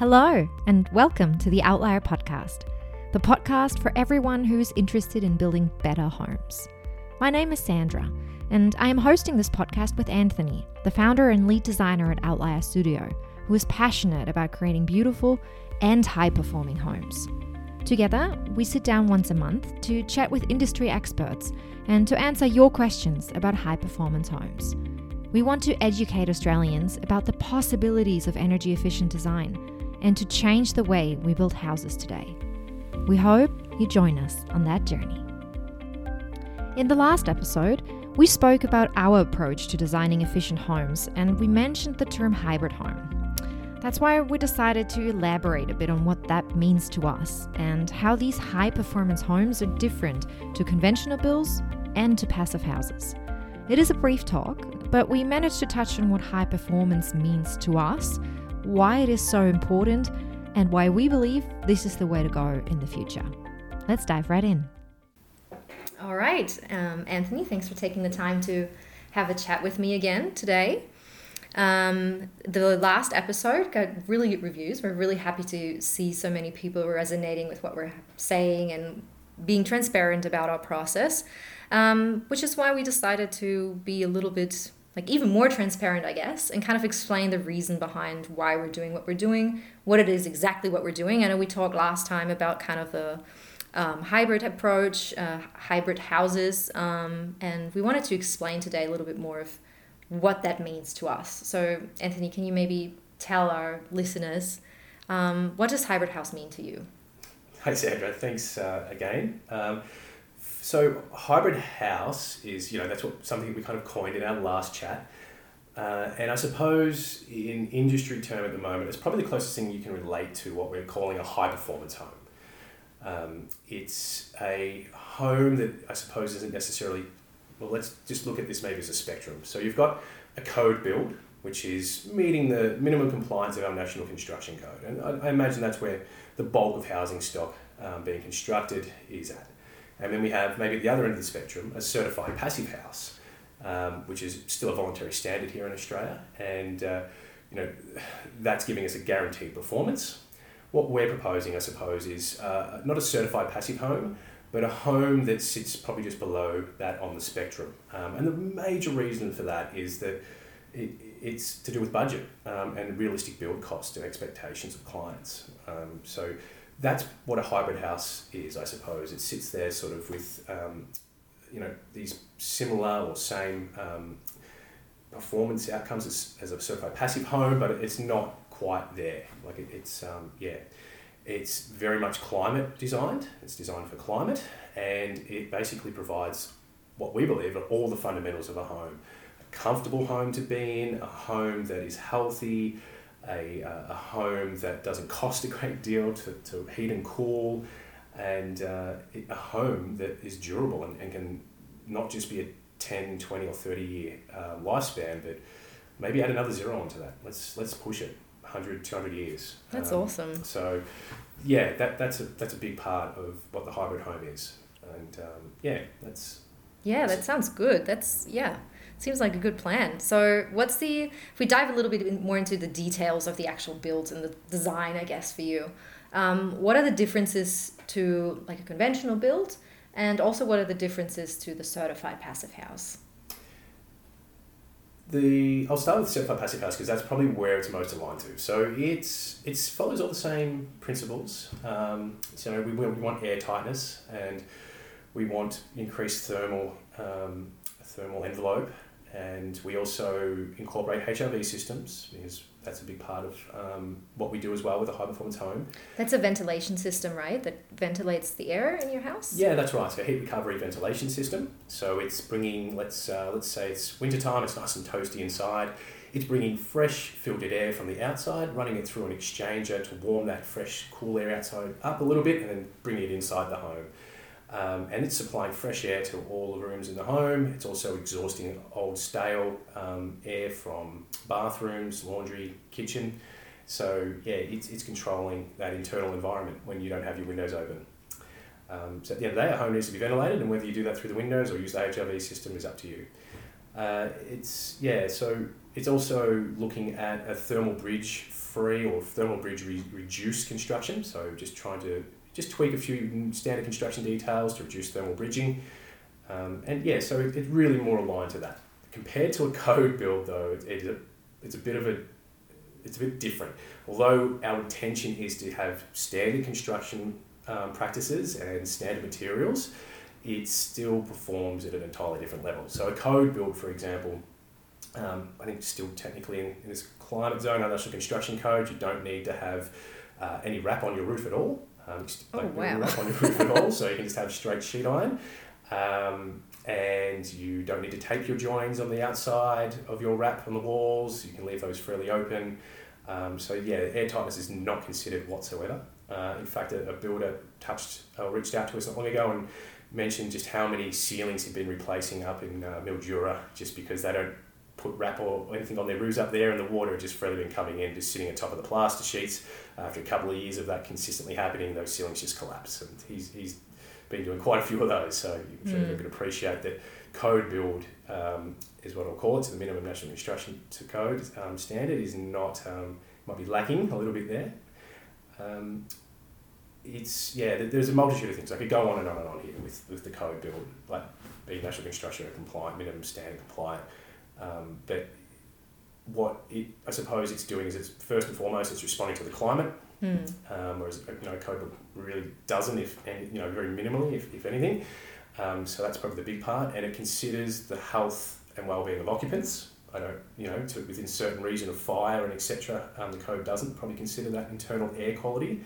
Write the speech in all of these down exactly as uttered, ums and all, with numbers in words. Hello, and welcome to the Outlier Podcast, the podcast for everyone who's interested in building better homes. My name is Sandra, and I am hosting this podcast with Anthony, the founder and lead designer at Outlier Studio, who is passionate about creating beautiful and high-performing homes. Together, we sit down once a month to chat with industry experts and to answer your questions about high-performance homes. We want to educate Australians about the possibilities of energy-efficient design and to change the way we build houses today. We hope you join us on that journey. In the last episode, we spoke about our approach to designing efficient homes, and we mentioned the term hybrid home. That's why we decided to elaborate a bit on what that means to us and how these high-performance homes are different to conventional builds and to passive houses. It is a brief talk, but we managed to touch on what high performance means to us, why it is so important, and why we believe this is the way to go in the future. Let's dive right in. All right, um, Anthony, thanks for taking the time to have a chat with me again today. Um, the last episode got really good reviews. We're really happy to see so many people resonating with what we're saying and being transparent about our process, um, which is why we decided to be a little bit like even more transparent, I guess, and kind of explain the reason behind why we're doing what we're doing, what it is exactly what we're doing. I know we talked last time about kind of the um, hybrid approach, uh, hybrid houses, um, and we wanted to explain today a little bit more of what that means to us. So, Anthony, can you maybe tell our listeners um, what does hybrid house mean to you? Hi, Sandra. Thanks uh, again. Um, So hybrid house is, you know, that's what something we kind of coined in our last chat. Uh, and I suppose in industry term at the moment, it's probably the closest thing you can relate to what we're calling a high performance home. Um, it's a home that I suppose isn't necessarily, well, let's just look at this maybe as a spectrum. So you've got a code build, which is meeting the minimum compliance of our national construction code. And I, I imagine that's where the bulk of housing stock um, being constructed is at. And then we have, maybe at the other end of the spectrum, a certified passive house, um, which is still a voluntary standard here in Australia. And, uh, you know, that's giving us a guaranteed performance. What we're proposing, I suppose, is uh, not a certified passive home, but a home that sits probably just below that on the spectrum. Um, and the major reason for that is that it, it's to do with budget um, and realistic build cost and expectations of clients. Um, so... That's what a hybrid house is, I suppose. It sits there sort of with, um, you know, these similar or same um, performance outcomes as, as a certified passive home, but it's not quite there. Like it, it's, um, yeah, it's very much climate designed. It's designed for climate, and it basically provides what we believe are all the fundamentals of a home. A comfortable home to be in, a home that is healthy, A, uh, a home that doesn't cost a great deal to, to heat and cool, and uh, a home that is durable and, and can not just be a ten, twenty or thirty year uh, lifespan, but maybe add another zero onto that. Let's let's push it one hundred, two hundred years. That's um, awesome. So yeah, that that's a that's a big part of what the hybrid home is. And um, yeah, that's Yeah, that's, that sounds good. That's yeah. Seems like a good plan. So what's the, if we dive a little bit more into the details of the actual build and the design, I guess, for you, um, what are the differences to like a conventional build? And also what are the differences to the certified passive house? The I'll start with certified passive house because that's probably where it's most aligned to. So it's it follows all the same principles. Um, so we, we want air tightness and we want increased thermal um, thermal envelope. And we also incorporate H R V systems because that's a big part of um, what we do as well with a high-performance home. That's a ventilation system, right? That ventilates the air in your house? Yeah, that's right. It's a heat recovery ventilation system. So it's bringing, let's uh, let's say it's wintertime, it's nice and toasty inside. It's bringing fresh filtered air from the outside, running it through an exchanger to warm that fresh, cool air outside up a little bit and then bring it inside the home. Um, and it's supplying fresh air to all the rooms in the home. It's also exhausting old stale um, air from bathrooms, laundry, kitchen. So yeah, it's it's controlling that internal environment when you don't have your windows open. Um, so at the end of the day, a home needs to be ventilated, and whether you do that through the windows or use the H R V system is up to you. Uh, it's, yeah, so it's also looking at a thermal bridge free or thermal bridge re- reduced construction. So just trying to just tweak a few standard construction details to reduce thermal bridging. Um, and yeah, so it, it's really more aligned to that. Compared to a code build though, it, it, it's a bit of a, it's a bit different. Although our intention is to have standard construction um, practices and standard materials, it still performs at an entirely different level. So a code build, for example, um, I think still technically in, in this climate zone, industrial construction code, you don't need to have uh, any wrap on your roof at all. Um, just oh, like wow. wrap on your roof at all, so you can just have straight sheet iron. Um, and you don't need to tape your joins on the outside of your wrap on the walls. You can leave those fairly open. Um, so yeah, air tightness is not considered whatsoever. Uh, in fact, a, a builder touched uh, reached out to us not long ago and mentioned just how many ceilings have been replacing up in uh, Mildura just because they don't put wrap or anything on their roofs up there, and the water had just freely been coming in, just sitting on top of the plaster sheets. After a couple of years of that consistently happening, those ceilings just collapse. And he's he's been doing quite a few of those, so I'm sure mm. you could appreciate that code build um, is what I'll call it. So the minimum national construction to code um, standard is not um, might be lacking a little bit there. Um, it's yeah, there's a multitude of things. I could go on and on and on here with, with the code build, like being national construction compliant, minimum standard compliant. Um, but what it I suppose it's doing is it's first and foremost it's responding to the climate. Mm. Um, whereas you know code build really doesn't, if any, you know very minimally, if, if anything. Um, so that's probably the big part, and it considers the health and well-being of occupants. I don't, you know, to within certain region of fire and et cetera. Um, the code doesn't probably consider that internal air quality.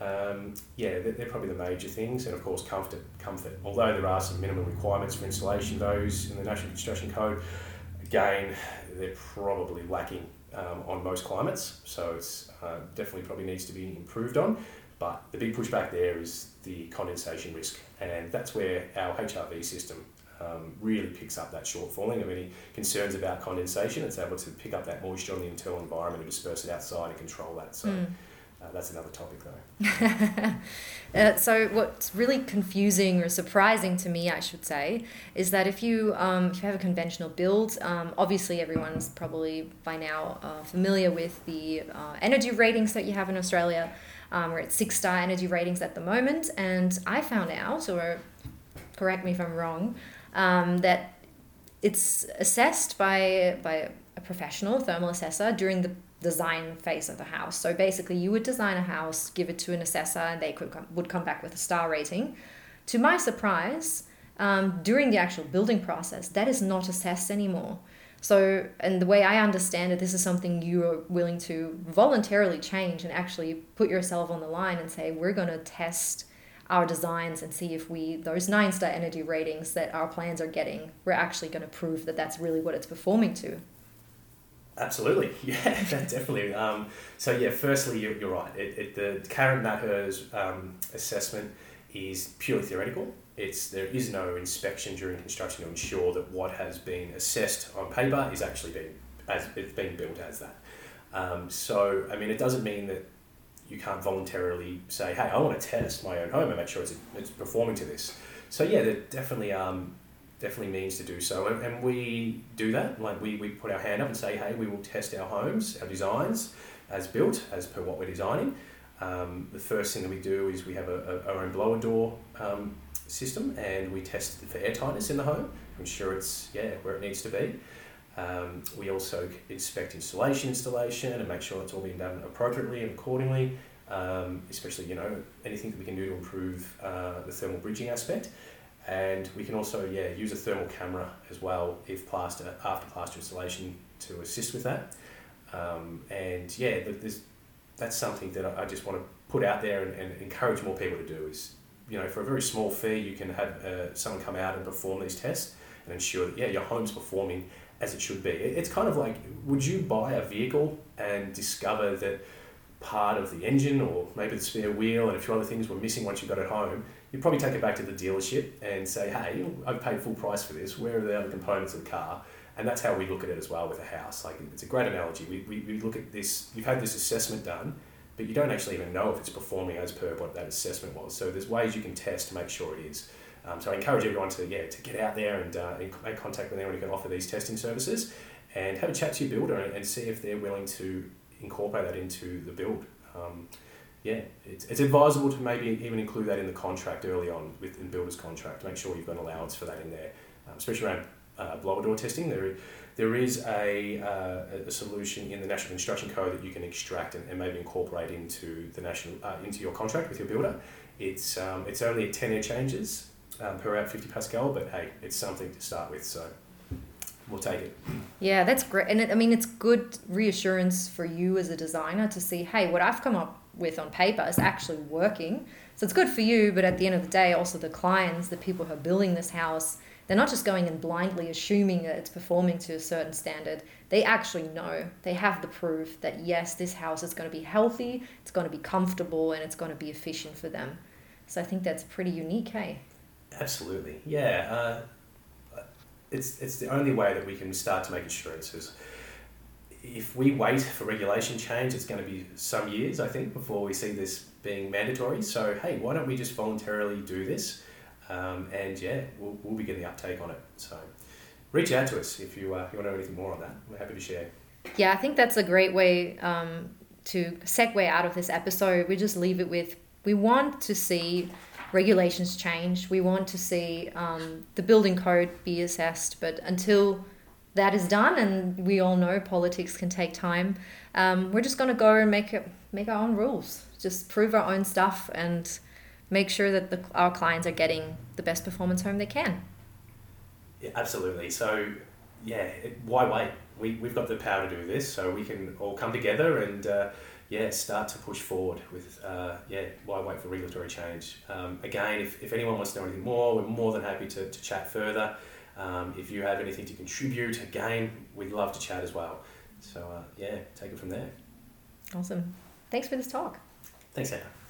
Um, yeah, they're, they're probably the major things, and of course comfort. Comfort. Although there are some minimum requirements for insulation, those in the National Construction Code, again, they're probably lacking. Um, on most climates, so it's uh, definitely probably needs to be improved on, but the big pushback there is the condensation risk, and that's where our H R V system um, really picks up that shortfalling of any concerns about condensation. It's able to pick up that moisture on the internal environment and disperse it outside and control that, so mm. uh, that's another topic though. uh, so what's really confusing or surprising to me, I should say, is that if you um, if you have a conventional build, um, obviously everyone's probably by now uh, familiar with the uh, energy ratings that you have in Australia. Um, we're at six-star energy ratings at the moment, and I found out, or correct me if I'm wrong, um, that it's assessed by by a professional thermal assessor during the design phase of the house. So basically you would design a house, give it to an assessor, and they could come, would come back with a star rating. To my surprise, um, during the actual building process, that is not assessed anymore. So, and the way I understand it, this is something you are willing to voluntarily change and actually put yourself on the line and say, we're going to test our designs and see if we, those nine star energy ratings that our plans are getting, we're actually going to prove that that's really what it's performing to. Absolutely, yeah, definitely. Um, so yeah, firstly, you're, you're right. It, it, the current NatHERS um, assessment is purely theoretical. It's there is no inspection during construction to ensure that what has been assessed on paper is actually being as it's being built as that. Um, so I mean, it doesn't mean that you can't voluntarily say, hey, I want to test my own home and make sure it's it's performing to this. So yeah, there definitely um. definitely means to do so, and, and we do that. Like we, we put our hand up and say, hey, we will test our homes, our designs as built as per what we're designing. Um, the first thing that we do is we have a, a, our own blower door um, system, and we test for air tightness in the home, ensure it's yeah where it needs to be. Um, we also inspect insulation installation and make sure it's all being done appropriately and accordingly, um, especially you know anything that we can do to improve uh, the thermal bridging aspect. And we can also, yeah, use a thermal camera as well if plaster after plaster installation to assist with that. Um, and yeah, there's, that's something that I just want to put out there and, and encourage more people to do is, you know, for a very small fee, you can have uh, someone come out and perform these tests and ensure that, yeah, your home's performing as it should be. It's kind of like, would you buy a vehicle and discover that part of the engine or maybe the spare wheel and a few other things were missing once you got it home? You'd probably take it back to the dealership and say, hey, I've paid full price for this. Where are the other components of the car? And that's how we look at it as well with a house. Like, it's a great analogy. We, we, we look at this, you've had this assessment done, but you don't actually even know if it's performing as per what that assessment was. So there's ways you can test to make sure it is. Um, so I encourage everyone to yeah to get out there and, uh, and make contact with anyone who can offer these testing services, and have a chat to your builder and, and see if they're willing to incorporate that into the build. Um, yeah, it's, it's advisable to maybe even include that in the contract early on, within builder's contract. Make sure you've got an allowance for that in there, um, especially around uh, blower door testing. There, there is a, uh, a solution in the National Construction Code that you can extract and, and maybe incorporate into the national uh, into your contract with your builder. It's um, it's only ten air changes um, per hour, fifty pascal, but hey, it's something to start with. So. We'll take it. Yeah, that's great. And it, I mean, it's good reassurance for you as a designer to see, hey, what I've come up with on paper is actually working. So it's good for you, but at the end of the day, also the clients, the people who are building this house, they're not just going and blindly assuming that it's performing to a certain standard. They actually know, they have the proof that yes, this house is going to be healthy, it's going to be comfortable, and it's going to be efficient for them. So I think that's pretty unique, hey? Absolutely, yeah. Uh... It's it's the only way that we can start to make assurances. If we wait for regulation change, it's going to be some years, I think, before we see this being mandatory. So, hey, why don't we just voluntarily do this? Um, and, yeah, we'll, we'll be getting the uptake on it. So reach out to us if you, uh, if you want to know anything more on that. We're happy to share. Yeah, I think that's a great way um, to segue out of this episode. We just leave it with, we want to see regulations change. We want to see um, the building code be assessed, but until that is done, and we all know politics can take time, um, we're just going to go and make it, make our own rules, just prove our own stuff and make sure that the, our clients are getting the best performance home they can. Yeah, absolutely. So yeah, it, why wait? We, we've got the power to do this, so we can all come together and uh, yeah, start to push forward with, uh, yeah, why wait for regulatory change? Um, again, if, if anyone wants to know anything more, we're more than happy to, to chat further. Um, if you have anything to contribute, again, we'd love to chat as well. So, uh, yeah, take it from there. Awesome. Thanks for this talk. Thanks, Anna.